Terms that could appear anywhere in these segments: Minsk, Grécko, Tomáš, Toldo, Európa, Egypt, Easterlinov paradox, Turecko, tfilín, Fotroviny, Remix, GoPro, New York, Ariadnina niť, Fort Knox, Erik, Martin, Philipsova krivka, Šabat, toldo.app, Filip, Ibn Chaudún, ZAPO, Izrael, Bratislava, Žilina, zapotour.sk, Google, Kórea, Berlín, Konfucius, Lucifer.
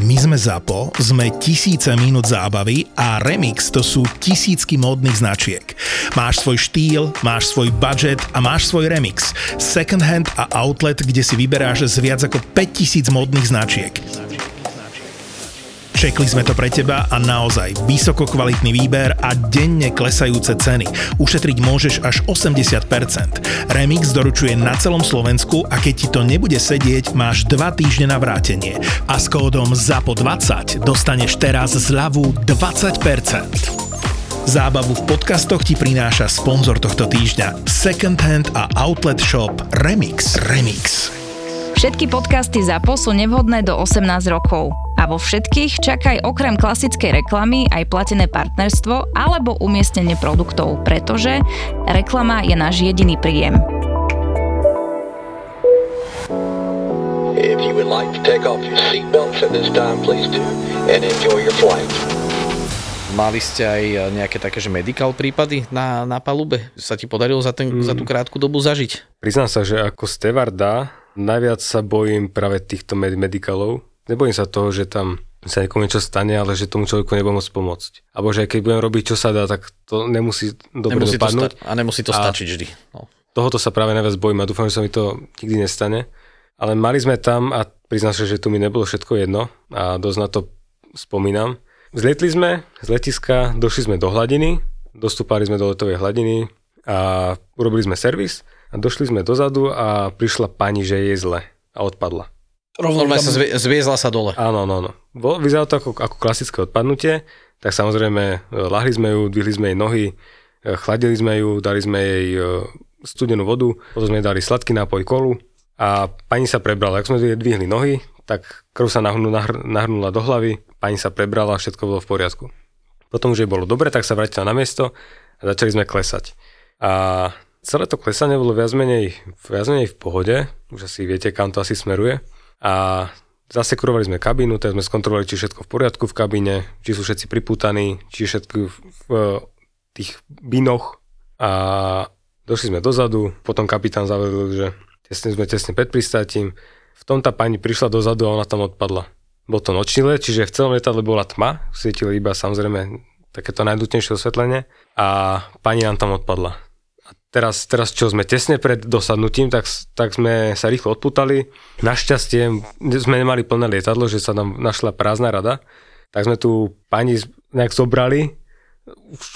My sme ZAPO, sme tisíce minút zábavy a Remix to sú tisícky módnych značiek. Máš svoj štýl, máš svoj budget a máš svoj Remix. Second hand a outlet, kde si vyberáš z viac ako 5000 módnych značiek. Čekli sme to pre teba a naozaj vysoko kvalitný výber a denne klesajúce ceny. Ušetriť môžeš až 80%. Remix doručuje na celom Slovensku a keď ti to nebude sedieť, máš 2 týždne na vrátenie. A s kódom ZAPO20 dostaneš teraz zľavu 20%. Zábavu v podcastoch ti prináša sponzor tohto týždňa, second hand a outlet shop Remix. Remix. Všetky podcasty ZAPO sú nevhodné do 18 rokov. A vo všetkých čakaj okrem klasickej reklamy aj platené partnerstvo alebo umiestnenie produktov, pretože reklama je náš jediný príjem. Mali ste aj nejaké také, že medical prípady na palube? Sa ti podarilo za tú krátku dobu zažiť? Priznám sa, že ako stevarda najviac sa bojím práve týchto medicalov. Nebojím sa toho, že tam sa niekomu niečo stane, ale že tomu človeku nebudem môcť pomôcť. Alebo že keď budem robiť, čo sa dá, tak to nemusí dobre dopadnúť. A nemusí to stačiť vždy. No. Tohoto sa práve najviac bojím a dúfam, že sa mi to nikdy nestane. Ale mali sme tam a priznám sa, že tu mi nebolo všetko jedno a dosť na to spomínam. Vzletli sme z letiska, došli sme do hladiny, dostúpali sme do letovej hladiny a urobili sme servis a došli sme dozadu a prišla pani, že je zle a odpadla. Rovno sa zviezla sa dole. Áno. Vyzeralo to ako klasické odpadnutie, tak samozrejme lahli sme ju, dvihli sme jej nohy, chladili sme ju, dali sme jej studenú vodu, potom sme jej dali sladký nápoj, kolu a pani sa prebrala. Ak sme jej dvihli nohy, tak krv sa nahrnula do hlavy, pani sa prebrala, všetko bolo v poriadku. Potom, že bolo dobre, tak sa vrátila na miesto a začali sme klesať. A celé to klesanie bolo viac menej v pohode, už asi viete, kam to asi smeruje. A zasekurovali sme kabínu, teda sme skontrolovali, či všetko v poriadku v kabíne, či sú všetci pripútaní, či všetko v tých binoch. A došli sme dozadu, potom kapitán zavedol, že sme tesne pred pristátím. V tom tá pani prišla dozadu a ona tam odpadla. Bol to nočný let, čiže v celom letadle bola tma, svietilo iba samozrejme takéto najdutnejšie osvetlenie a pani nám tam odpadla. Teraz, čo sme tesne pred dosadnutím, tak sme sa rýchlo odputali. Našťastie sme nemali plné lietadlo, že sa nám našla prázdna rada. Tak sme tu pani nejak zobrali.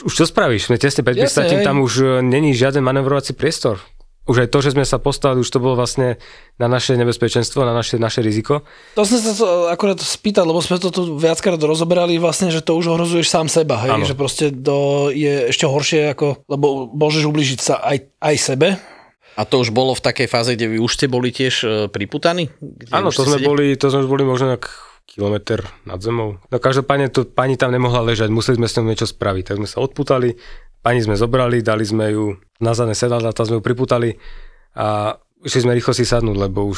Už čo spravíš? Sme tesne pred pristátím, tam už není žiaden manevrovací priestor. Už aj to, že sme sa postavili, už to bolo vlastne na naše nebezpečenstvo, na naše riziko. To sme sa akorát spýtať, lebo sme to tu viackrát rozoberali vlastne, že to už ohrozuješ sám seba, hej? Že proste to je ešte horšie, ako, lebo môžeš ublížiť sa aj sebe. A to už bolo v takej fáze, kde vy už ste boli tiež priputaní? Áno, to sme už boli možno tak kilometr nad zemou. No každopádne to pani tam nemohla ležať, museli sme s ňou niečo spraviť, tak sme sa odputali. Pani sme zobrali, dali sme ju na zadné sedadla, tam sme ju priputali a išli sme rýchlo si sadnúť, lebo už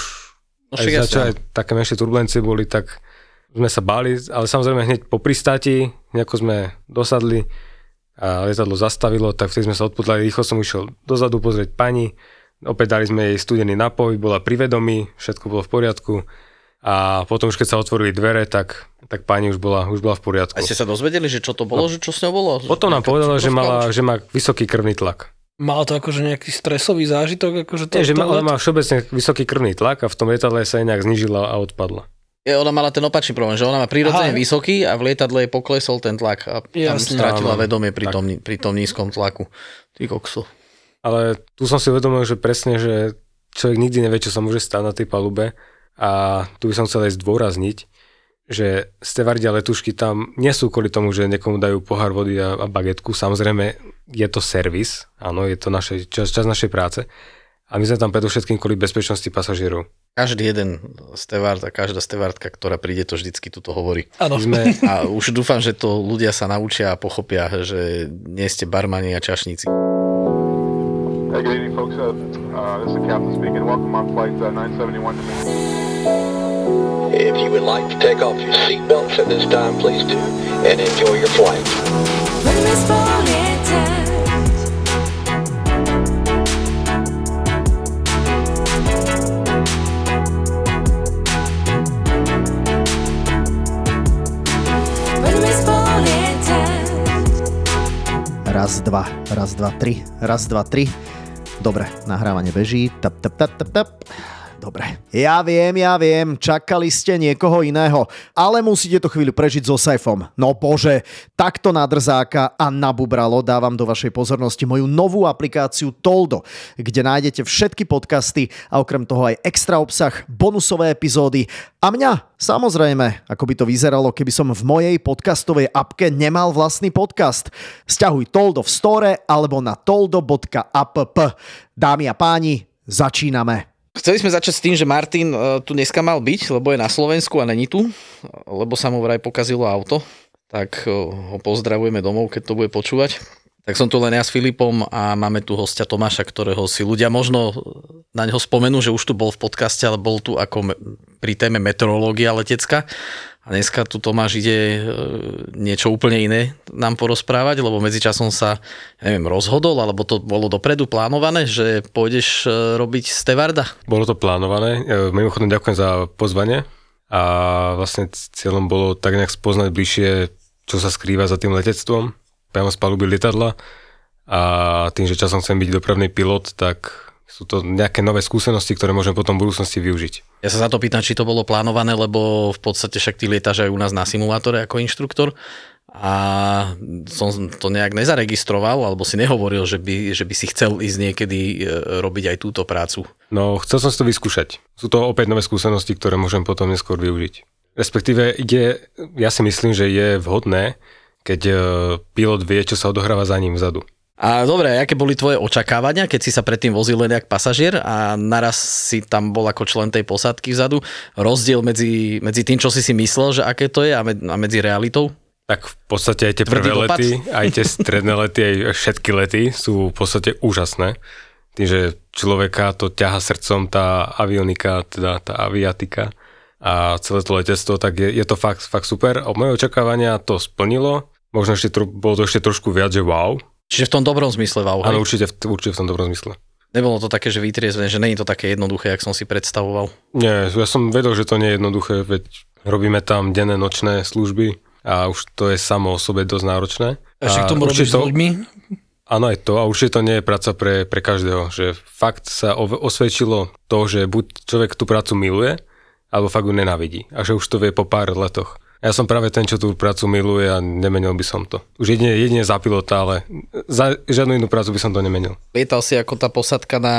začali také menšie turbulencie boli, tak sme sa báli, ale samozrejme hneď po pristáti, nejako sme dosadli a lietadlo zastavilo, tak vtedy sme sa odputali, rýchlo som išiel dozadu pozrieť pani, opäť dali sme jej studený nápoj, bola pri vedomí, všetko bolo v poriadku. A potom už keď sa otvorili dvere, tak pani už bola v poriadku. A ste sa dozvedeli, že čo to bolo, že čo s ňou bolo? Potom nám povedala, že má vysoký krvný tlak. Mala to akože nejaký stresový zážitok? Akože to, nie, že má všeobecne vysoký krvný tlak a v tom lietadle sa jej nejak znižila a odpadla. Ona mala ten opačný problém, že ona má prirodzene vysoký a v lietadle jej poklesol ten tlak a tam strátila vedomie pri tom nízkom tlaku. Ty kokso. Ale tu som si uvedomil, že presne, že človek nikdy nevie, čo sa môže stať na tej palube. A tu by som chcel aj zdôrazniť, že stevardia letušky tam nie sú kvôli tomu, že niekomu dajú pohár vody a bagetku. Samozrejme, je to servis, áno, je to čas našej práce. A my sme tam predovšetkým kvôli bezpečnosti pasažierov. Každý jeden stevard a každá stevardka, ktorá príde, to vždycky tuto hovorí. Áno. A už dúfam, že to ľudia sa naučia a pochopia, že nie ste barmani a čašníci. Hey, good evening, folks. This is the captain speaking. Welcome on flight 971 to Minsk. If you would like to take off your seatbelts at this time, please do, and enjoy your flight. Raz, dva, tri. Dobre, nahrávanie beží. Tap. Dobre. Ja viem, čakali ste niekoho iného, ale musíte to chvíľu prežiť so Saifom. No bože, takto na drzáka a nabubralo dávam do vašej pozornosti moju novú aplikáciu Toldo, kde nájdete všetky podcasty a okrem toho aj extra obsah, bonusové epizódy a mňa, samozrejme, ako by to vyzeralo, keby som v mojej podcastovej appke nemal vlastný podcast. Sťahuj Toldo v store alebo na toldo.app. Dámy a páni, začíname. Chceli sme začať s tým, že Martin tu dneska mal byť, lebo je na Slovensku a není tu, lebo sa mu vraj pokazilo auto, tak ho pozdravujeme domov, keď to bude počúvať. Tak som tu len ja s Filipom a máme tu hostia Tomáša, ktorého si ľudia možno na neho spomenú, že už tu bol v podcaste, ale bol tu ako pri téme meteorológia letecká. A dneska tu Tomáš ide niečo úplne iné nám porozprávať, lebo medzičasom sa, neviem, rozhodol, alebo to bolo dopredu plánované, že pôjdeš robiť stevarda. Bolo to plánované. Mimochodom ďakujem za pozvanie a vlastne cieľom bolo tak nejak spoznať bližšie, čo sa skrýva za tým letectvom. Priamo z paluby lietadla a tým, že časom chcem byť dopravný pilot, tak sú to nejaké nové skúsenosti, ktoré môžem potom v budúcnosti využiť. Ja sa za to pýtam, či to bolo plánované, lebo v podstate však ty lietáš aj u nás na simulátore ako inštruktor a som to nejak nezaregistroval, alebo si nehovoril, že by si chcel ísť niekedy robiť aj túto prácu. No, chcel som si to vyskúšať. Sú to opäť nové skúsenosti, ktoré môžem potom neskôr využiť. Respektíve ide, ja si myslím, že je vhodné, keď pilot vie, čo sa odohráva za ním vzadu. A dobre, aké boli tvoje očakávania, keď si sa predtým vozil len jak pasažier a naraz si tam bol ako člen tej posádky vzadu? Rozdiel medzi tým, čo si myslel, že aké to je a medzi realitou? Tak v podstate aj tie tvrdý prvé dopad? Lety, aj tie stredné lety, aj všetky lety sú v podstate úžasné. Tým, že človeka to ťaha srdcom tá avionika, teda tá aviatika a celé to letectvo, tak je to fakt super. A moje očakávania to splnilo. Možno bolo to ešte trošku viac, že wow. Čiže v tom dobrom zmysle wow. Áno, určite v tom dobrom zmysle. Nebolo to také, že vytriezvené, že není to také jednoduché, jak som si predstavoval. Nie, ja som vedel, že to nie je jednoduché, veď robíme tam denné, nočné služby a už to je samo o sebe dosť náročné. A však tomu robíš s ľuďmi? Áno, aj to. A určite to nie je práca pre každého. Že fakt sa osvedčilo to, že buď človek tú prácu miluje, alebo fakt ju nenávidí. A že už to vie po pár letoch. Ja som práve ten, čo tú prácu miluje a nemenil by som to. Už jedine za pilota, ale za žiadnu inú prácu by som to nemenil. Lietal si ako tá posádka na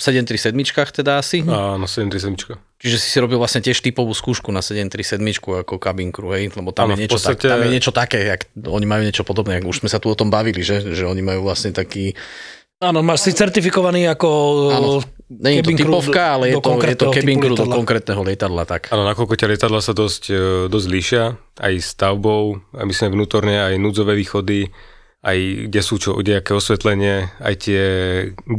737-čkách teda asi? Áno, 737-čka. Čiže si robil vlastne tiež typovú skúšku na 737-čku ako cabin crew, hej? Lebo tam, áno, je niečo podstate... tam je niečo také, jak oni majú niečo podobné, jak už sme sa tu o tom bavili, že oni majú vlastne taký... Áno, máš si certifikovaný ako... Áno. Nie je to typovka, ale je to cabin crew do konkrétneho lietadla. Tak. Áno, nakoľko tie lietadla sa dosť líšia, aj stavbou, a myslím vnútorne, aj núdzové východy, aj kde sú nejaké osvetlenie, aj tie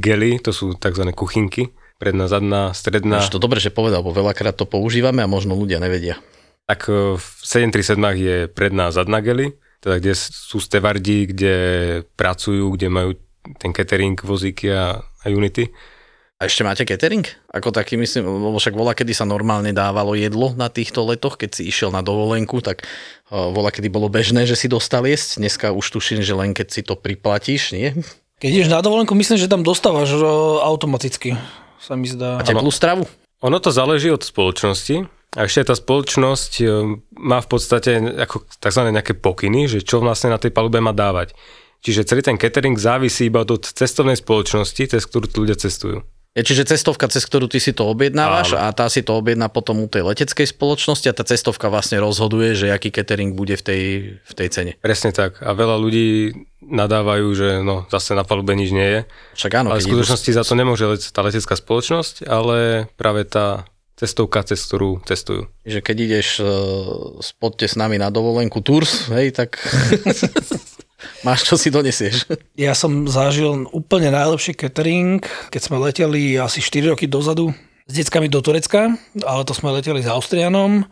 gely, to sú tzv. Kuchynky, predná, zadná, stredná. Až to dobre, že povedal, bo veľakrát to používame a možno ľudia nevedia. Tak v 737 je predná, zadná gely, teda kde sú stevardi, kde pracujú, kde majú ten catering, vozíky a unity. A ešte máte catering? Ako taký, myslím, lebo však voľakedy sa normálne dávalo jedlo na týchto letoch, keď si išiel na dovolenku, tak voľakedy bolo bežné, že si dostal jesť. Dneska už tuším, že len keď si to priplatíš, nie? Keď ideš na dovolenku, myslím, že tam dostávaš automaticky, sa mi zdá. A teplú stravu? Ono to záleží od spoločnosti. A ešte tá spoločnosť má v podstate ako takzvané nejaké pokyny, že čo vlastne na tej palube má dávať. Čiže celý ten catering závisí iba od cestovnej spoločnosti, cez ktorú ľudia cestujú. Je, čiže cestovka, cez ktorú ty si to objednávaš, áno, a tá si to objedná potom u tej leteckej spoločnosti a tá cestovka vlastne rozhoduje, že aký catering bude v tej cene. Presne tak. A veľa ľudí nadávajú, že no zase na palube nič nie je. Však áno. Ale v skutočnosti za to nemôže tá letecká spoločnosť, ale práve tá cestovka, cez ktorú cestujú. Že keď ideš spodte s nami na dovolenku Tours, hej, tak... Máš, čo si donesieš. Ja som zažil úplne najlepší catering, keď sme leteli asi 4 roky dozadu s deckami do Turecka, ale to sme leteli s Austrianom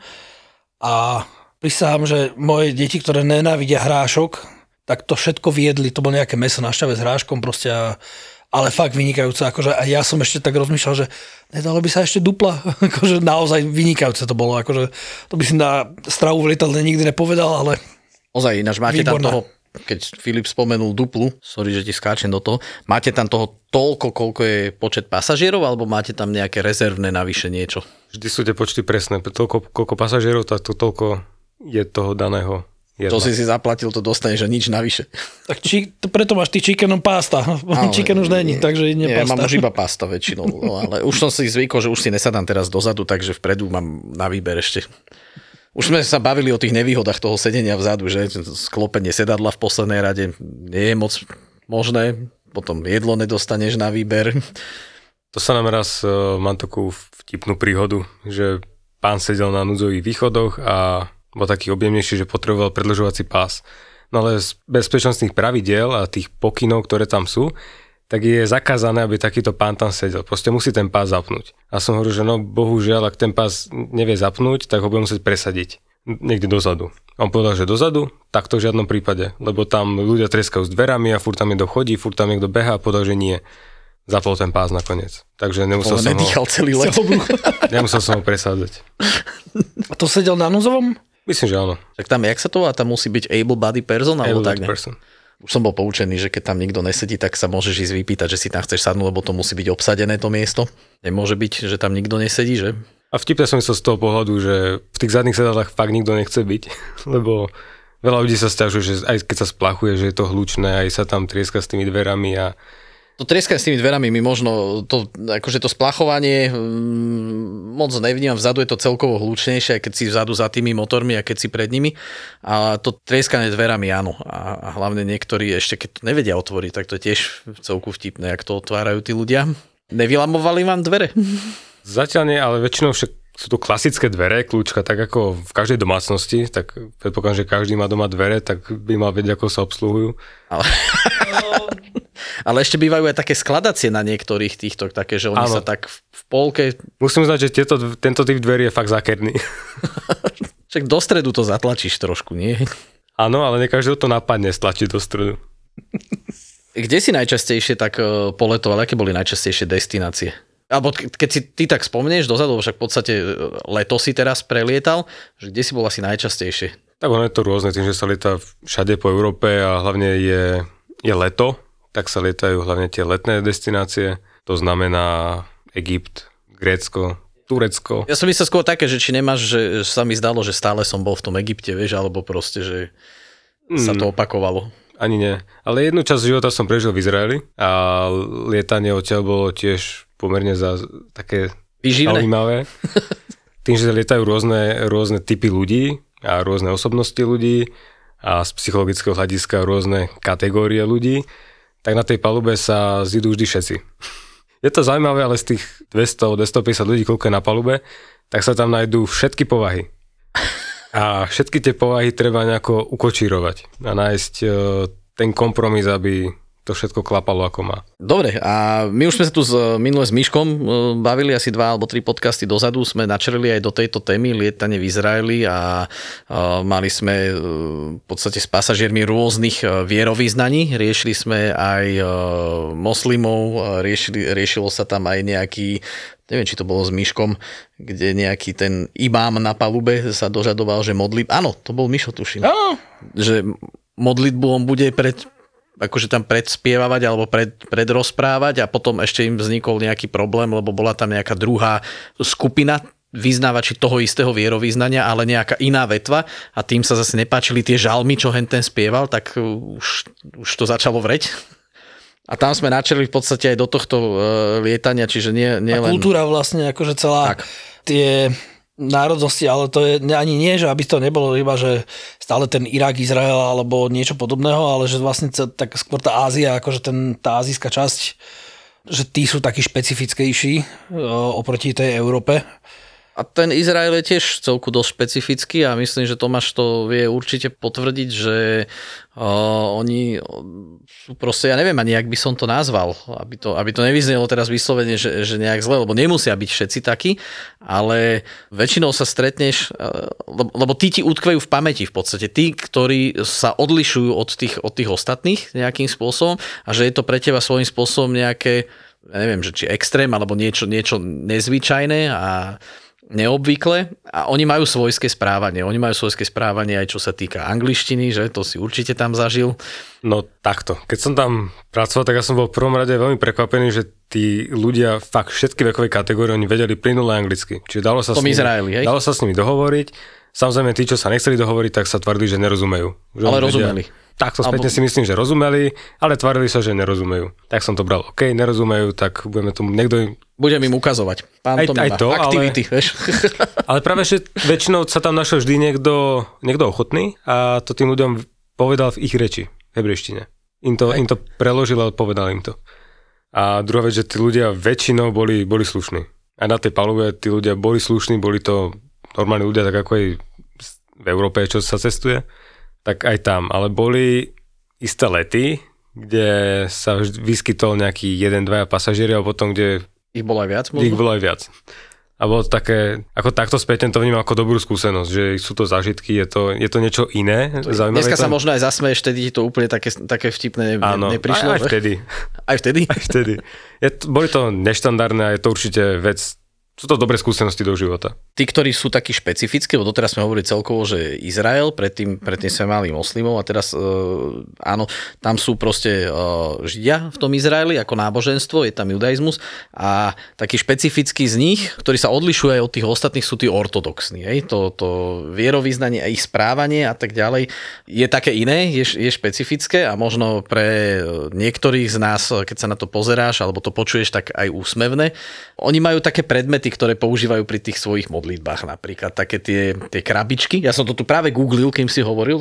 a prisahám, že moje deti, ktoré nenávidia hrášok, tak to všetko viedli. To bolo nejaké mäso na šťave s hráškom, proste, ale fakt vynikajúce. Akože, a ja som ešte tak rozmýšľal, že nedalo by sa ešte dupla. Akože, naozaj vynikajúce to bolo. Akože, to by si na stravu v lietadle nikdy nepovedal, ale... Ozaj, ináč máte výborné. Tam toho keď Filip spomenul duplu, sorry, že ti skáčem do toho, máte tam toho toľko, koľko je počet pasažierov, alebo máte tam nejaké rezervné navyše niečo? Vždy sú tie počty presné, toľko, koľko pasažierov, tak to toľko je toho daného. Jedná. To si zaplatil, to dostaneš a nič navyše. Tak preto máš ty chicken pasta. Chicken už není, takže jedne pasta. Ja mám už iba pasta väčšinou, no, ale už som si zvykol, že už si nesadám teraz dozadu, takže vpredu mám na výber ešte. Už sme sa bavili o tých nevýhodách toho sedenia vzadu, že sklopenie sedadla v poslednej rade nie je moc možné, potom jedlo nedostaneš na výber. To sa nám raz, mám takú vtipnú príhodu, že pán sedel na núdzových východoch a bol taký objemnejší, že potreboval predĺžovací pás. No ale z bezpečnostných pravidiel a tých pokynov, ktoré tam sú, tak je zakázané, aby takýto pán tam sedel. Proste musí ten pás zapnúť. A som hovoril, že no bohužiaľ, ak ten pás nevie zapnúť, tak ho budem musieť presadiť niekde dozadu. A on povedal, že dozadu? Tak to v žiadnom prípade. Lebo tam ľudia treskajú s dverami a furt tam niekto chodí, furt tam niekto behá a povedal, že nie. Zapol ten pás nakoniec. Takže nemusel som ho presádzať. A to sedel na núzovom? Myslím, že áno. Tak tam, jak sa to volá, tam musí byť able-bodied person? Able-bodied person. Už som bol poučený, že keď tam nikto nesedí, tak sa môžeš ísť vypýtať, že si tam chceš sadnúť, lebo to musí byť obsadené to miesto. Nemôže byť, že tam nikto nesedí, že? A vtipne som myslel z toho pohľadu, že v tých zadných sedadlách fakt nikto nechce byť, lebo veľa ľudí sa sťažuje, že aj keď sa splachuje, že je to hlučné, aj sa tam trieska s tými dverami a... To trieskanie s tými dverami mi možno, to splachovanie moc nevnímam, vzadu je to celkovo hlučnejšie, aj keď si vzadu za tými motormi a keď si pred nimi. A to trieskanie dverami, áno. A hlavne niektorí ešte, keď to nevedia otvoriť, tak to je tiež celku vtipné, ak to otvárajú tí ľudia. Nevylamovali vám dvere? Zatiaľ nie, ale väčšinou sú to klasické dvere, kľúčka, tak ako v každej domácnosti, tak predpokladám, že každý má doma dvere, tak by mal vedieť, ako sa obsluhujú. Ale ešte bývajú aj také skladacie na niektorých týchto, také, že oni sa tak v polke... Musím znať, že tento typ dverí je fakt zákerný. Však do stredu to zatlačíš trošku, nie? Áno, ale nie každého to napadne stlačiť do stredu. Kde si najčastejšie tak poletoval? Aké boli najčastejšie destinácie? Alebo keď si ty tak spomnieš dozadu, však v podstate leto si teraz prelietal, že kde si bol asi najčastejšie? Tak ono je to rôzne, tým, že sa lieta všade po Európe a hlavne je leto, tak sa lietajú hlavne tie letné destinácie, to znamená Egypt, Grécko, Turecko. Ja som myslel skôr také, že či nemáš, že sa mi zdalo, že stále som bol v tom Egypte, vieš, alebo proste, že sa to opakovalo. Ani nie, ale jednu časť života som prežil v Izraeli a lietanie odtiaľ bolo tiež pomerne za také zaujímavé. Tým, že lietajú rôzne typy ľudí a rôzne osobnosti ľudí a z psychologického hľadiska rôzne kategórie ľudí, tak na tej palube sa zídu vždy všetci. Je to zaujímavé, ale z tých 200-250 ľudí, koľko je na palube, tak sa tam nájdú všetky povahy. A všetky tie povahy treba nejako ukočírovať a nájsť ten kompromis, aby to všetko klapalo ako má. Dobre, a my už sme sa tu minule s Miškom bavili asi 2 alebo 3 podcasty dozadu, sme načreli aj do tejto témy lietanie v Izraeli a mali sme v podstate s pasažiermi rôznych vierovyznaní, riešili sme aj moslimov, riešilo sa tam aj nejaký, neviem, či to bolo s Miškom, kde nejaký ten imám na palube sa dožadoval, že áno, to bol Mišo, tuším. Áno. Že modlitbu on bude tam predspievavať alebo predrozprávať a potom ešte im vznikol nejaký problém, lebo bola tam nejaká druhá skupina vyznávači toho istého vierovyznania, ale nejaká iná vetva a tým sa zase nepáčili tie žalmy, čo henten spieval, tak už to začalo vreť. A tam sme načeli v podstate aj do tohto lietania, čiže nie len... Kultúra vlastne celá tak. Tie... národnosti, ale to je ani nie, že aby to nebolo iba, že stále ten Irak, Izrael alebo niečo podobného, ale že vlastne tak skôr tá Ázia, tá azijská časť, že tí sú takí špecifickejší oproti tej Európe. A ten Izrael je tiež celku dosť špecifický a myslím, že Tomáš to vie určite potvrdiť, že oni sú proste, ja neviem ani, jak by som to nazval, aby to nevyznelo teraz vyslovene, že nejak zle, lebo nemusia byť všetci takí, ale väčšinou sa stretneš, lebo tí ti utkvejú v pamäti v podstate, tí, ktorí sa odlišujú od tých ostatných nejakým spôsobom a že je to pre teba svojím spôsobom nejaké, ja neviem, že či extrém alebo niečo nezvyčajné a neobvykle a oni majú svojské správanie. Oni majú svojské správanie aj čo sa týka angličtiny, že to si určite tam zažil. No takto. Keď som tam pracoval, tak ja som bol v prvom rade veľmi prekvapený, že tí ľudia fakt všetky vekové kategórie, oni vedeli plynule anglicky. Čiže dalo sa s nimi dohovoriť. Samozrejme, tí, čo sa nechceli dohovoriť, tak sa tvrdili, že nerozumejú. Že ale rozumeli. Takto spätne si myslím, že rozumeli, ale tvrdili sa, že nerozumejú. Tak som to bral. OK, nerozumejú, tak budeme tomu niekto... Budem im ukazovať. Pán to má aktivity, vieš. Ale práve, že väčšinou sa tam našiel vždy niekto ochotný a to tým ľuďom povedal v ich reči, v hebrejštine. Im to preložil a povedal im to. A druhá vec, že tí ľudia väčšinou boli slušní. A na tej palube tí ľudia boli slušní, boli to normálni ľudia, tak ako aj v Európe, čo sa cestuje, tak aj tam. Ale boli isté lety, kde sa vyskytol nejaký 1-2 pasažieri a potom, kde... Ich bolo aj viac? Ich bolo aj viac. A bolo to také, ako takto spätne to vnímam ako dobrú skúsenosť, že sú to zážitky, je to niečo iné. Dneska sa možno aj zasmeješ, vtedy to úplne také vtipné neprišlo. Áno, aj vtedy. Aj vtedy? Aj vtedy. Boli to neštandardné a je to určite vec. Sú to dobré skúsenosti do života. Tí, ktorí sú takí špecifickí, lebo doteraz sme hovorili celkovo, že Izrael, predtým sme mali moslimov a teraz áno, tam sú proste Židia v tom Izraeli ako náboženstvo, je tam judaizmus a taký špecifický z nich, ktorý sa odlišuje aj od tých ostatných, sú tí ortodoxní. To vierovýznanie a ich správanie a tak ďalej je také iné, je špecifické a možno pre niektorých z nás, keď sa na to pozeráš alebo to počuješ, tak aj úsmevné. Oni majú také predmety, ktoré používajú pri tých svojich modlitbách napríklad. Také tie krabičky. Ja som to tu práve googlil, kým si hovoril,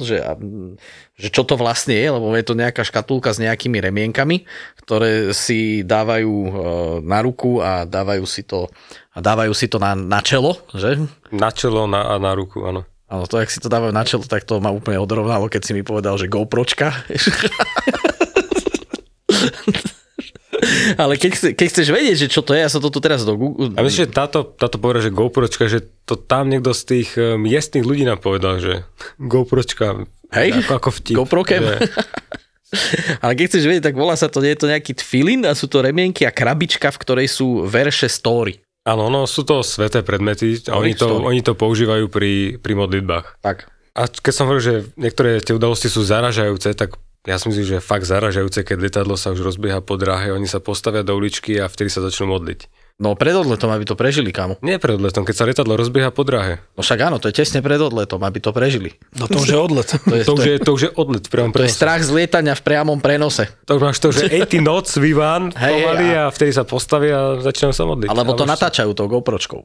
že čo to vlastne je, lebo je to nejaká škatulka s nejakými remienkami, ktoré si dávajú na ruku a dávajú si to na čelo, že? Na čelo a na ruku, áno. Áno, to, jak si to dávajú na čelo, tak to ma úplne odrovnalo, keď si mi povedal, že GoPročka. Ale keď chceš vedieť, že čo to je, ja som to tu teraz do Google... A myslím, že táto povedal, že GoPročka, že to tam niekto z tých miestných ľudí nám povedal, že GoPročka, hej, ako vtip. GoProkem. Že... Ale keď chceš vedieť, tak volá sa to, nie je to nejaký tfilín a sú to remienky a krabička, v ktorej sú verše story. Áno, no sú to sveté predmety a oni to používajú pri modlitbách. Tak. A keď som hovoril, že niektoré tie udalosti sú zaražajúce, tak ja si myslím, že je fakt zaražajúce, keď lietadlo sa už rozbieha po dráhe, oni sa postavia do uličky a vtedy sa začnú modliť. No pred odletom, aby to prežili, kámo. Nie pred odletom, keď sa lietadlo rozbieha po dráhe. No však áno, to je tesne pred odletom, aby to prežili. No to už je odlet. To už je odlet v priamom prenose. To je strach z lietania v priamom prenose. To máš to, že ej, noc, vývan, pomaly a vtedy sa postavia a začnú sa modliť. Alebo to natáčajú tou GoPročkou.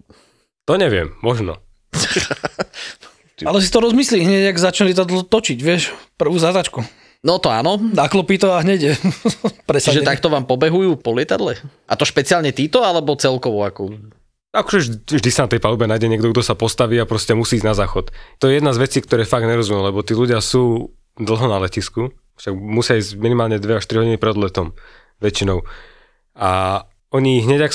To neviem, možno. Ale si to rozmyslí hneď, ak začne lietadlo točiť, vieš, prvú zatáčku. No to áno. Naklopí to a hneď je. Čiže takto vám pobehujú po lietadle? A to špeciálne títo, alebo celkovo? Akože vždy sa na tej palube nájde niekto, kto sa postaví a proste musí ísť na záchod. To je jedna z vecí, ktoré fakt nerozumiem, lebo tí ľudia sú dlho na letisku. Však musia ísť minimálne 2 až 3 hodiny pred letom väčšinou. A oni hneď,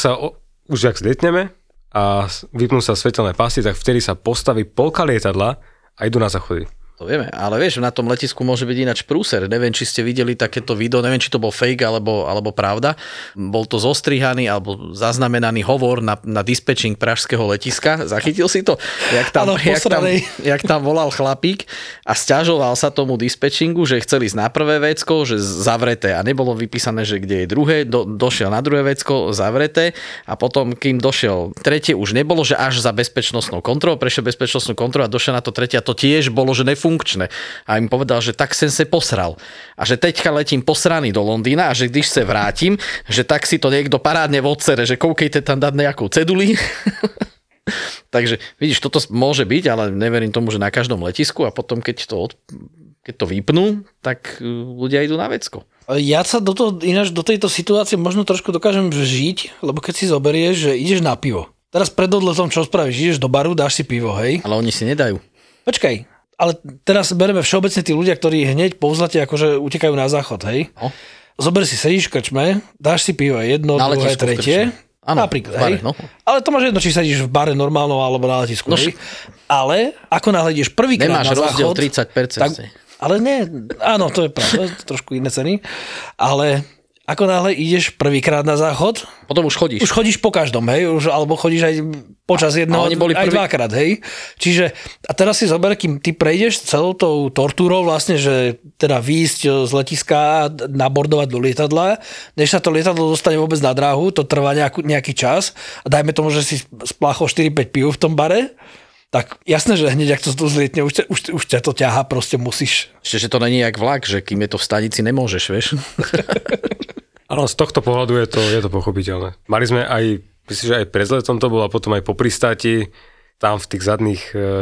už ak zlietneme a vypnú sa svetelné pásy, tak vtedy sa postaví polka lietadla a idú na záchody. To vieme, ale vieš, na tom letisku môže byť ináč prúser. Neviem, či ste videli takéto video, neviem, či to bol fake alebo pravda. Bol to zostrihaný alebo zaznamenaný hovor na dispečing pražského letiska. Zachytil si to? Jak tam volal chlapík a sťažoval sa tomu dispečingu, že chceli ísť na prvé vecko, že zavreté a nebolo vypísané, že kde je druhé. Došiel na druhé vecko, zavreté a potom, kým došiel tretie, už nebolo, že až za bezpečnostnou kontrolou, prešiel bezpečnostnú kontrolu a došiel na to tretie a to tiež bolo, že funkčné. A im povedal, že tak sem se posral. A že teďka letím posraný do Londýna a že když se vrátim, že tak si to niekto parádne odsere, že koukejte tam dať nejakú ceduli. Takže vidíš, toto môže byť, ale neverím tomu, že na každom letisku a potom, keď to vypnú, tak ľudia idú na vecko. Ja sa do tejto situácie možno trošku dokážem žiť, lebo keď si zoberieš, že ideš na pivo. Teraz pred odletom čo spravíš? Ideš do baru, dáš si pivo, hej? Ale oni si nedajú. Počkaj. Ale teraz bereme všeobecne tí ľudia, ktorí hneď po vzlete akože utekajú na záchod, hej? No. Zober si, sedíš v krčme, dáš si pivo jedno, na druhé, tretie. Áno, napríklad, v bare, no. Ale to máš jedno, či sedíš v bare normálnom alebo na letisku. No. Ale ako nahledíš prvýkrát na záchod... Nemáš rozdiel 30%. Ale nie, áno, to je pravda, trošku iné ceny. Ale Ako náhle ideš prvýkrát na záchod, potom už chodíš. Už chodíš po každom, hej, už, alebo chodíš aj počas jedného, aj dvakrát, hej. Čiže, a teraz si zober, kým ty prejdeš celou tou tortúrou vlastne, že teda výjsť z letiska, nabordovať do lietadla, než sa to lietadlo dostane vôbec na dráhu, to trvá nejaký čas, a dajme tomu, že si spláchol 4-5 piv v tom bare, tak jasné, že hneď, ak to zlietne, už ťa to ťahá, proste musíš. Ešte, že to není jak vlak, že kým je to v stanici, nemôžeš, vieš. Áno, z tohto pohľadu je to pochopiteľné. Mali sme aj, myslím, že aj pred letom to bolo, a potom aj po pristáti, tam v tých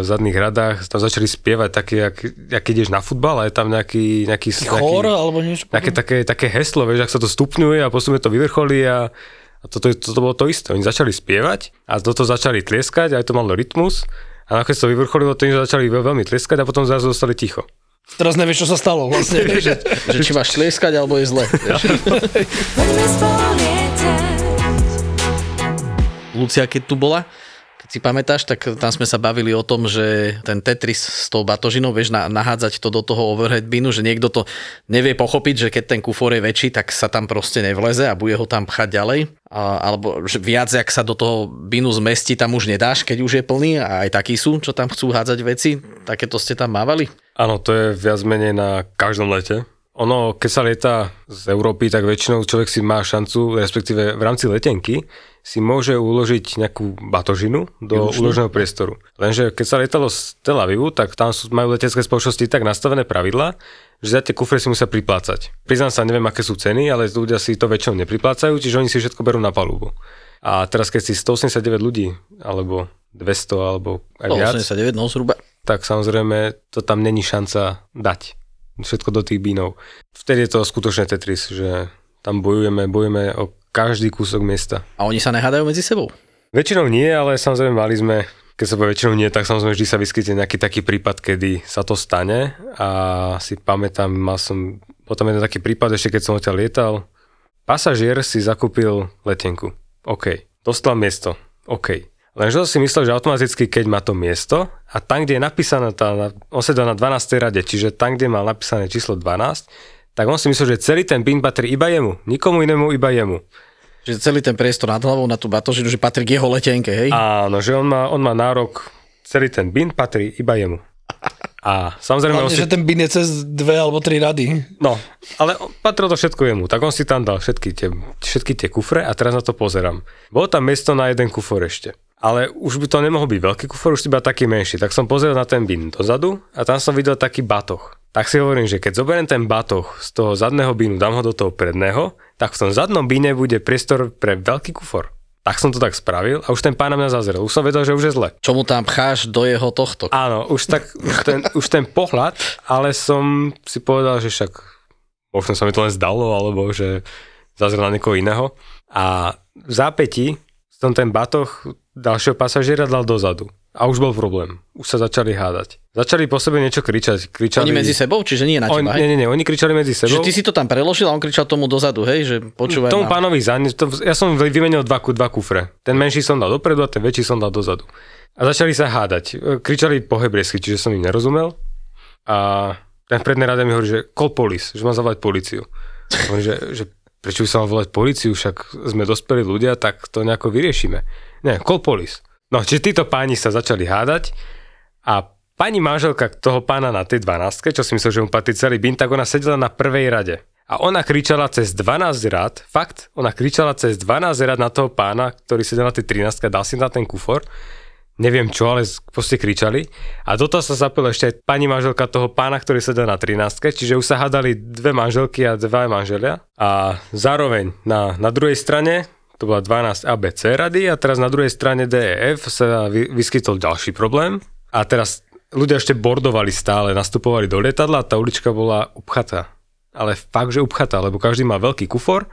zadných radách, tam začali spievať také, jak ideš na futbal, a je tam nejaký chor, alebo niečo. Nejaké také heslo, vieš, ak sa to stupňuje a postupne to vyvrcholí a toto bolo to isté. Oni začali spievať a toto začali tlieskať, aj to malo rytmus. A nakoniec to vyvrcholilo tým, že začali veľmi tlieskať a potom zrazu zostali ticho. Teraz nevieš, čo sa stalo vlastne. že či máš tlieskať, alebo je zle. Lucia, keď tu bola, keď si pamätáš, tak tam sme sa bavili o tom, že ten Tetris s tou batožinou, vieš, nahádzať to do toho overhead binu, že niekto to nevie pochopiť, že keď ten kufor je väčší, tak sa tam proste nevleze a bude ho tam pchať ďalej. Alebo že viac, jak sa do toho binu zmestí, tam už nedáš, keď už je plný, a aj takí sú, čo tam chcú hádzať veci. Takéto ste tam mávali? Áno, to je viac menej na každom lete. Ono, keď sa lieta z Európy, tak väčšinou človek si má šancu, respektíve v rámci letenky, si môže uložiť nejakú batožinu do úložného priestoru. Lenže keď sa lietalo z Tel Avivu, tak tam majú letecké spoločnosti tak nastavené pravidlá, že za tie kufre si musia priplácať. Priznám sa, neviem, aké sú ceny, ale ľudia si to väčšinou nepriplácajú, čiže oni si všetko berú na palubu. A teraz, keď si 189 ľudí, alebo 200, alebo aj viac, 189, no zhruba, tak samozrejme to tam není šanca dať. Všetko do tých bínov. Vtedy je to skutočne Tetris, že tam bojujeme o každý kúsok miesta. A oni sa nehádajú medzi sebou? Väčšinou nie, ale samozrejme mali sme, keď sa povie väčšinou nie, tak samozrejme vždy sa vyskytne nejaký taký prípad, kedy sa to stane, a si pamätám, potom jeden taký prípad, ešte keď som odtiaľ lietal, pasažier si zakúpil letenku. OK, dostal miesto. OK. Lenže si myslel, že automaticky, keď má to miesto a tam, kde je napísané, on sedel na 12. rade, čiže tam, kde mal napísané číslo 12, tak on si myslel, že celý ten bin patrí iba jemu, nikomu inému, iba jemu. Že celý ten priestor nad hlavou, na tú batožinu, že patrí k jeho letenke, hej? Áno, že on má nárok, celý ten bin patrí iba jemu. A samozrejme... Ale že ten bin je cez 2 alebo 3 rady. No, ale patrilo to všetko jemu, tak on si tam dal všetky tie kufre, a teraz na to pozerám. Bolo tam miesto na jeden kufor ešte. Ale už by to nemohol byť veľký kufor, už iba taký menší. Tak som pozrel na ten bin dozadu a tam som videl taký batoh. Tak si hovorím, že keď zoberiem ten batoh z toho zadného bínu, dám ho do toho predného, tak v tom zadnom bíne bude priestor pre veľký kufor. Tak som to tak spravil a už ten pán na mňa zazrel. Už som vedel, že už je zle. Čo mu tam pcháš do jeho tohto? Áno, už ten pohľad, ale som si povedal, že však možno sa mi to len zdalo, alebo že zazrel na niekoho iného. A v zápäti som ten batoh ďalšieho pasažiera dal dozadu. A už bol problém. Už sa začali hádať. Začali po sebe niečo kričať. Oni medzi sebou? Čiže nie na teba, hej? Nie, oni kričali medzi sebou. Čiže ty si to tam preložil a on kričal tomu dozadu, hej? Že počúvaj tomu pánovi ja som vymenil dva kufre. Ten menší som dal dopredu a ten väčší som dal dozadu. A začali sa hádať. Kričali po hebrejsky, čiže som im nerozumel. A ten v prednej rade mi hovorí, že call police, že mám zavolať políciu. že prečo by som mal volať políciu, však sme dospelí ľudia, tak to nejako vyriešime. Nie, call police. No, čiže títo páni sa začali hádať a pani manželka toho pána na tej 12, čo si myslel, že mu patrí celý bin, tak ona sedela na prvej rade. A ona kričala cez 12 rád, fakt, ona kričala cez 12 rád na toho pána, ktorý sedel na tej 13, dal si na ten kufor, neviem čo, ale proste kričali. A do toho sa zapojila ešte aj pani manželka toho pána, ktorý sedel na 13, čiže už sa hádali dve manželky a dva manželia. A zároveň na druhej strane to bola 12 ABC rady a teraz na druhej strane DEF sa vyskytol ďalší problém. A teraz ľudia ešte bordovali stále, nastupovali do lietadla a tá ulička bola upchatá. Ale fakt, že upchatá, lebo každý má veľký kufor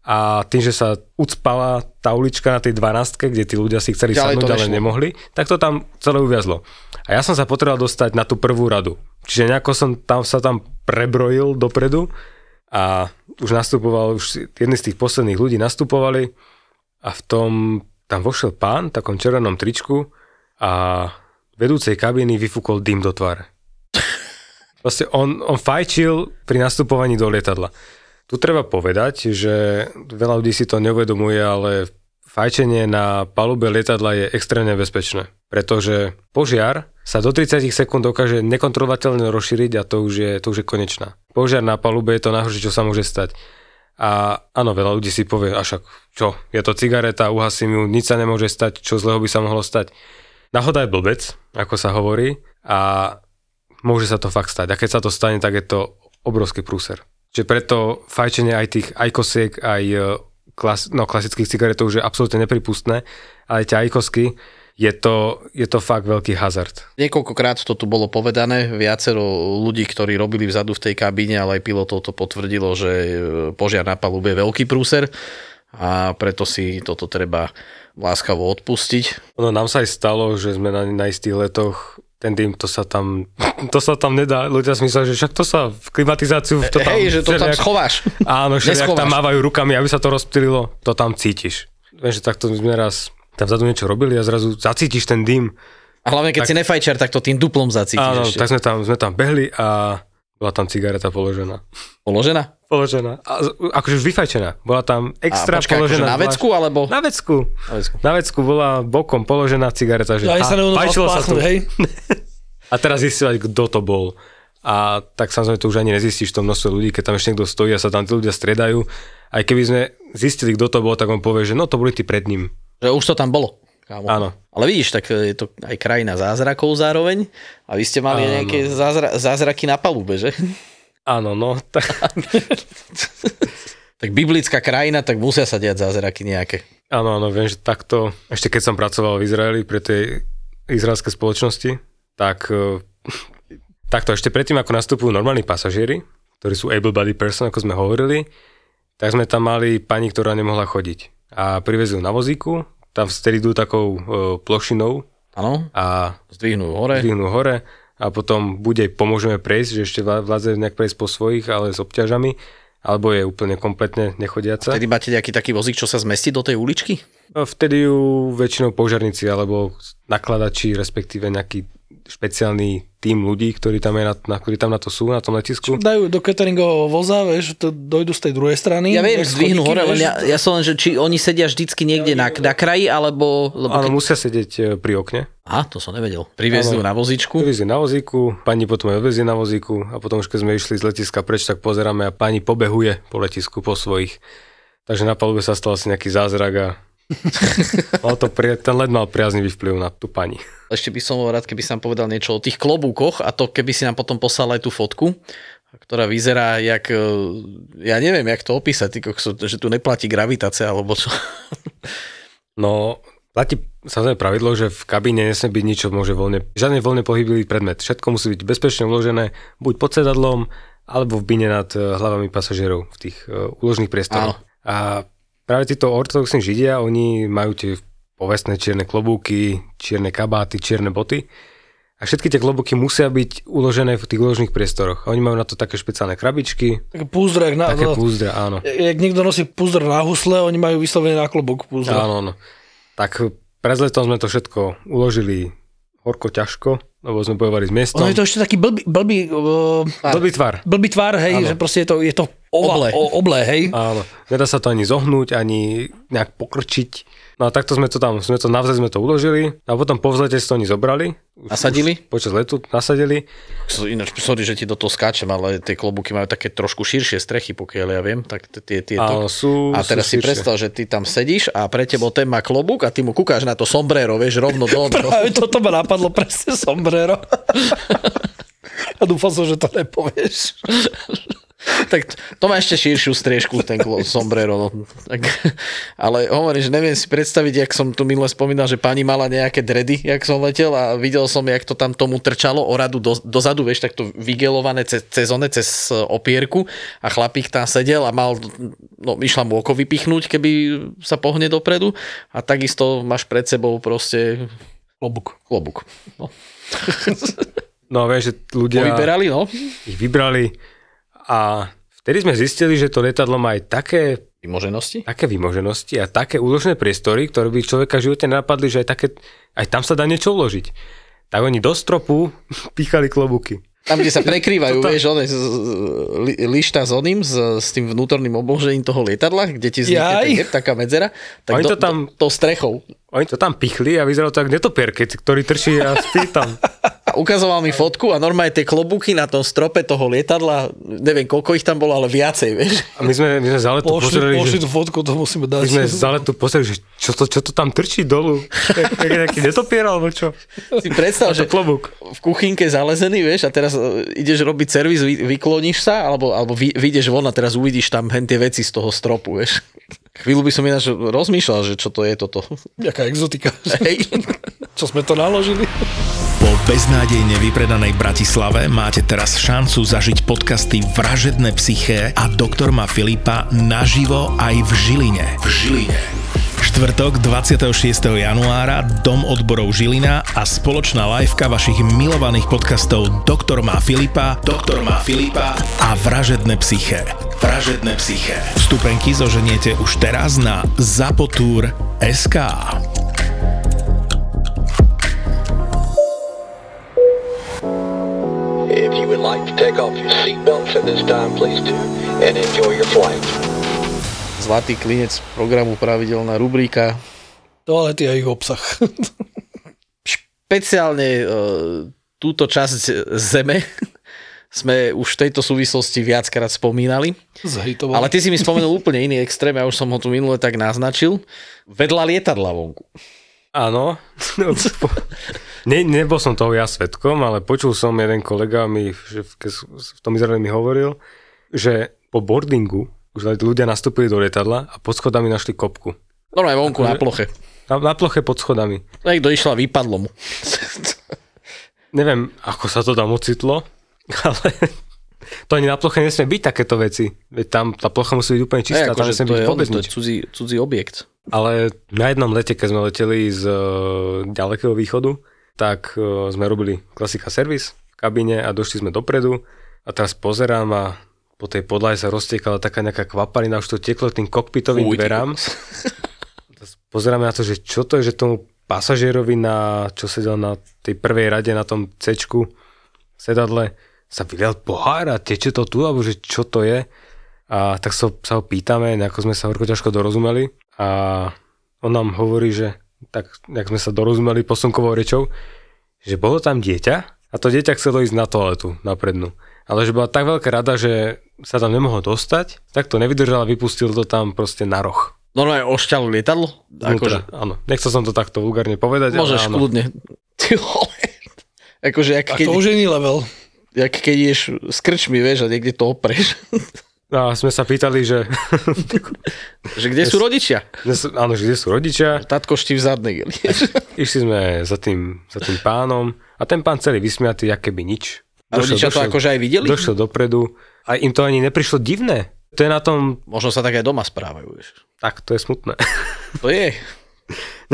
a tým, že sa ucpala tá ulička na tej 12, kde tí ľudia si chceli sadnúť, ale nemohli, tak to tam celé uviazlo. A ja som sa potreboval dostať na tú prvú radu. Čiže nejako som sa tam prebrojil dopredu a už jedni z tých posledných ľudí nastupovali a v tom tam vošiel pán v takom červenom tričku a vedúcej kabíny vyfúkol dym do tváre. Vlastne on fajčil pri nastupovaní do lietadla. Tu treba povedať, že veľa ľudí si to neuvedomuje, ale fajčenie na palube lietadla je extrémne bezpečné, pretože požiar sa do 30 sekúnd dokáže nekontrolovateľne rozšíriť a to už je konečná. Požiar na palube je to najhoršie, čo sa môže stať. A áno, veľa ľudí si povie, až čo, je to cigareta, uhasím ju, nič sa nemôže stať, čo zlého by sa mohlo stať. Náhoda je blbec, ako sa hovorí, a môže sa to fakt stať. A keď sa to stane, tak je to obrovský prúser. Čiže preto fajčenie aj tých ajkosiek, aj klasických cigaretov už je absolútne nepripustné, ale tie ajkosky, je to fakt veľký hazard. Niekoľkokrát to tu bolo povedané, viacero ľudí, ktorí robili vzadu v tej kabíne, ale aj pilotov to potvrdilo, že požiar na palube je veľký prúser a preto si toto treba láskavo odpustiť. No, nám sa aj stalo, že sme na istých letoch ten dym, to sa tam nedá. Ľudia si mysleli, že však to sa v klimatizáciu... že to tam schováš. Áno, všelijak tam mávajú rukami, aby sa to rozptýlilo. To tam cítiš. Vieš, že takto sme raz tam vzadu niečo robili a zrazu zacítiš ten dym. A hlavne, keď tak, si nefajčar, tak to tým duplom zacítiš. Áno, ešte. Tak sme tam behli a bola tam cigareta položená. Položená? Položená. A, akože už vyfajčená. Bola tam extra položená. Akože na vecku, alebo? Na vecku. Na vecku bola bokom položená cigareta. Že, ja sa fajčilo sa tu. Hej. A teraz zistíš, kto to bol. A tak samozrejme to už ani nezistíš v tom množstve ľudí, keď tam ešte niekto stojí a sa tam tí ľudia striedajú. Aj keby sme zistili, kto to bol, tak on povie, že no to boli tí pred ním. Že už to tam bolo. Kámo. Áno. Ale vidíš, tak je to aj krajina zázrakov zároveň a vy ste mali nejaké zázraky na palube, že? Áno, no. Tak biblická krajina, tak musia sa diať zázraky nejaké. Áno, viem, že takto, ešte keď som pracoval v Izraeli pre tej izraelskej spoločnosti, tak takto ešte predtým, ako nastupujú normálni pasažieri, ktorí sú able-bodied person, ako sme hovorili, tak sme tam mali pani, ktorá nemohla chodiť a privezli ju na vozíku. Tam vtedy idú takou plošinou. Áno, a zdvihnú hore a potom buď jej pomôžeme prejsť, že ešte vládze nejak prejsť po svojich, ale s obťažami, alebo je úplne kompletne nechodiaca. A vtedy máte nejaký taký vozík, čo sa zmestí do tej uličky? No, vtedy ju väčšinou požiarníci alebo nakladači, respektíve nejaký špeciálny tím ľudí, ktorí tam na to sú, na tom letisku. Čo dajú do cateringového voza, vieš, to dojdu z tej druhej strany. Ja viem, zdvihnú hore, len ja som len, že či oni sedia vždycky niekde na kraji, alebo... Áno, musia sedieť pri okne. Aha, to som nevedel. Priviezli na vozíčku. Priviezli na vozíku, pani potom aj odviezli na vozíku a potom už keď sme išli z letiska preč, tak pozeráme a pani pobehuje po letisku, po svojich. Takže na palube sa stal asi nejaký zázrak a ten led mal priaznivý vplyv na tú pani. Ešte by som bol rád, keby si nám povedal niečo o tých klobúkoch a to, keby si nám potom poslal aj tú fotku, ktorá vyzerá jak, ja neviem, jak to opísať, že tu neplatí gravitácia alebo čo. No, platí samozrejme pravidlo, že v kabíne nesmie byť nič, čo môže žiadne voľne pohyblivý predmet. Všetko musí byť bezpečne uložené, buď pod sedadlom, alebo v bine nad hlavami pasažierov v tých úložných priestoroch. A práve títo ortodoxní židia, oni majú tie povestné čierne klobúky, čierne kabáty, čierne boty a všetky tie klobúky musia byť uložené v tých uložných priestoroch. A oni majú na to také špeciálne krabičky. Také púzdre, áno. Jak niekto nosí púzdre na husle, oni majú vyslovene na klobúk púzdre. Áno. Tak pred letom sme to všetko uložili horko, ťažko, lebo sme bojovali s miestom. Ono je to ešte taký blbý tvar, hej, áno. Že proste je to oblé, hej. Áno. Nedá sa to ani zohnúť, ani nejak pokrčiť. No a takto sme to uložili a potom po vzlete si to oni zobrali. Nasadili? Počas letu nasadili. Ináč, sorry, že ti do toho skáčem, ale tie klobúky majú také trošku širšie strechy, pokiaľ ja viem. Tak tieto. A teraz si predstav, že ty tam sedíš a pre tebo ten má klobúk a ty mu kúkáš na to sombrero, vieš, rovno do toho. Práve toto ma napadlo, presne sombrero. A dúfam som, že to nepovieš. Tak to má ešte širšiu striežku, ten sombrero. No. Tak, ale hovorím, že neviem si predstaviť, jak som tu minule spomínal, že pani mala nejaké dredy, jak som letel a videl som, jak to tam tomu trčalo o radu dozadu, vieš, takto vygelované cez opierku a chlapík tam sedel a mal, no išla mu oko vypichnúť, keby sa pohne dopredu a takisto máš pred sebou proste klobúk. No. No vieš, že ľudia ich vybrali. A vtedy sme zistili, že to lietadlo má aj také vymoženosti a také úložné priestory, ktoré by človeka v živote nenapadli, že aj tam sa dá niečo uložiť. Tak oni do stropu píchali klobúky. Tam, kde sa prekrývajú, vieš, on je lišta s oným, s tým vnútorným obložením toho lietadla, kde ti vznikne ten gap, taká medzera, tak to tam to strechou. Oni to tam pichli a vyzeralo to jak netopier, ktorý trčí a spí tam. Ukazoval mi fotku a normálne tie klobúky na tom strope toho lietadla, neviem, koľko ich tam bolo, ale viacej, vieš. A my sme za letu pošli tú fotku, to musíme dať. My sme za letu pozreli, že čo to tam trčí dolu? Taký netopier, alebo čo? Si predstav, že klobúk v kuchynke zalezený, vieš, a teraz ideš robiť servis, vykloníš sa, alebo vyjdeš von a teraz uvidíš tam hen tie veci z toho stropu, vieš. Chvíľu by som ináč rozmýšľal, že čo to je toto. Jaká exotika. Hej. Čo sme to naložili? Po beznádejne vypredanej Bratislave máte teraz šancu zažiť podcasty Vražedné psyché a Doktor má Filipa naživo aj v Žiline. V Žiline. Štvrtok 26. januára Dom odborov Žilina a spoločná liveka vašich milovaných podcastov Doktor má Filipa a Vražedné psyché. Vstupenky zoženiete už teraz na zapotour.sk. If you would like to take off your seatbelts at this time, please do, and enjoy your flight. Zlatý klinec programu Pravidelná rubrika. Toalety a ich obsah. Špeciálne túto časť zeme sme už v tejto súvislosti viackrát spomínali. Zhejtoval. Ale ty si mi spomenul úplne iný extrém, ja už som ho tu minule tak naznačil. Vedľa lietadla vonku. Áno. Nebol som toho ja svedkom, ale počul som, jeden kolega mi že v tom Izraeli mi hovoril, že po boardingu už ľudia nastúpili do lietadla a pod schodami našli kopku. Normálne vonku, na ploche. Na ploche pod schodami. Tak došla, vypadlo mu. Neviem, ako sa to tam ocitlo, ale to ani na ploche nesmie byť takéto veci. Veď tam tá plocha musí byť úplne čistá, tam nesmie byť vôbec nič. To je cudzí objekt. Ale na jednom lete, keď sme leteli z ďalekého východu, tak sme robili klasika servis v kabíne a došli sme dopredu a teraz pozerám a po tej podlahe sa roztiekala taká nejaká kvaparina, už to tieklo tým kokpitovým dverám. Pozeráme na to, že čo to je, že tomu pasažierovi, čo sedel na tej prvej rade, na tom C-čku sedadle, sa vylial pohár a teče to tu, alebo že čo to je. A tak sa ho pýtame, nejako sme sa horko ťažko dorozumeli a on nám hovorí, že tak, jak sme sa dorozumeli posunkovou rečou, že bolo tam dieťa a to dieťa chcelo ísť na toaletu, na prednú. Ale že bola tak veľká rada, že sa tam nemohol dostať, tak to nevydržal a vypustil to tam proste na roh. Normálne ošťalo lietadlo? Akože, áno, nechcel som to takto vulgárne povedať. Môžeš kľudne. Ty vole. Akože, ak to už je iný level. Jak keď ideš s krčmi, vieš, a niekde to opreš. A sme sa pýtali, že... že kde sú rodičia? Áno, že kde sú rodičia. Tatko ští v zadnej. Išli sme za tým pánom a ten pán celý vysmiatý, jak keby nič. A rodičia to akože aj videli? Došlo dopredu a im to ani neprišlo divné. To je na tom... Možno sa tak aj doma správajú. Vieš. Tak, to je smutné. To je.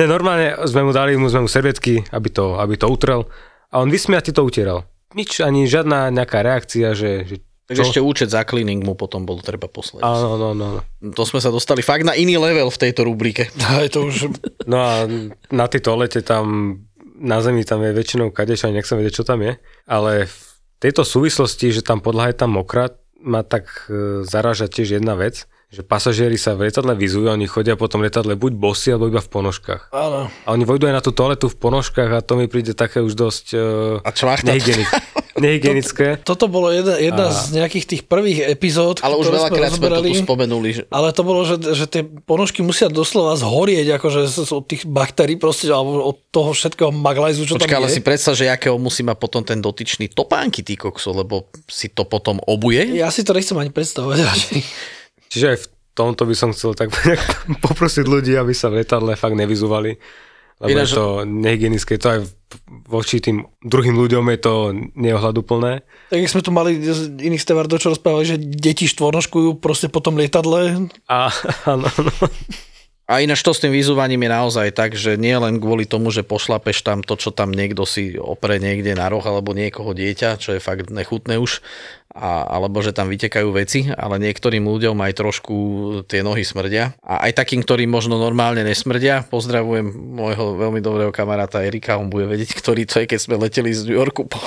Ne, normálne sme mu dali servietky, aby to utrel a on vysmiatý to utieral. Nič, ani žiadna nejaká reakcia, že takže ešte účet za cleaning mu potom bolo treba poslať. Áno, no. To sme sa dostali fakt na iný level v tejto rubrike. Aj to už... No a na tej toalete tam, na zemi tam je väčšinou kadeča, nechcem vedieť, čo tam je, ale tejto súvislosti, že tam podlaha je tam mokrá, ma tak zaráža tiež jedna vec, že pasažieri sa v lietadle vyzujú, oni chodia potom v lietadle buď bosí, alebo iba v ponožkách. Áno. A oni vojdu aj na tú toaletu v ponožkách a to mi príde také už dosť nehygienické. Toto bolo jedna z nejakých tých prvých epizód, ale už veľakrát sme to tu spomenuli. Že... Ale to bolo, že tie ponožky musia doslova zhorieť akože od tých baktérií proste, alebo od toho všetkého maglajzu, čo tam je. Ale si predstav, že jakého musí mať potom ten dotyčný topánky, tý kokso, lebo si to potom obuje. Ja si to nechcem ani predstavovať. Čiže aj v tomto by som chcel tak poprosiť ľudí, aby sa v letadle fakt nevyzúvali. Lebo je to nehygienické, to aj voči tým druhým ľuďom je to neohľaduplné. Tak sme tu mali iných stevardov, čo rozprávali, že deti štvornožkujú proste po tom lietadle. Áno. A ináč to s tým vyzúvaním je naozaj tak, že nie len kvôli tomu, že pošlapeš tam to, čo tam niekto si opre niekde na roh alebo niekoho dieťa, čo je fakt nechutné už, alebo že tam vytekajú veci, ale niektorým ľuďom aj trošku tie nohy smrdia. A aj takým, ktorým možno normálne nesmrdia, pozdravujem môjho veľmi dobrého kamaráta Erika, on bude vedieť, ktorý to je, keď sme leteli z New Yorku po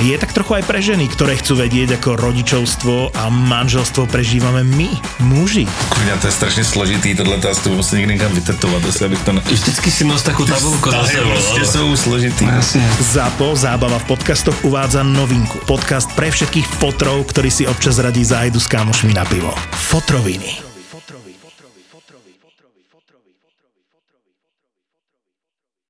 je tak trochu aj pre ženy, ktoré chcú vedieť, ako rodičovstvo a manželstvo prežívame my, muži. Kurňa, to je strašne složitý, tohleto asi to by musel niekde kam vytetovať, asi abych to... Vždycky si mal takú tabulku. Stále vlastne sú složitý. ZAPO, zábava v podcastoch, uvádza novinku. Podcast pre všetkých fotrov, ktorí si občas radí zájdu s kámošmi na pivo. Fotroviny.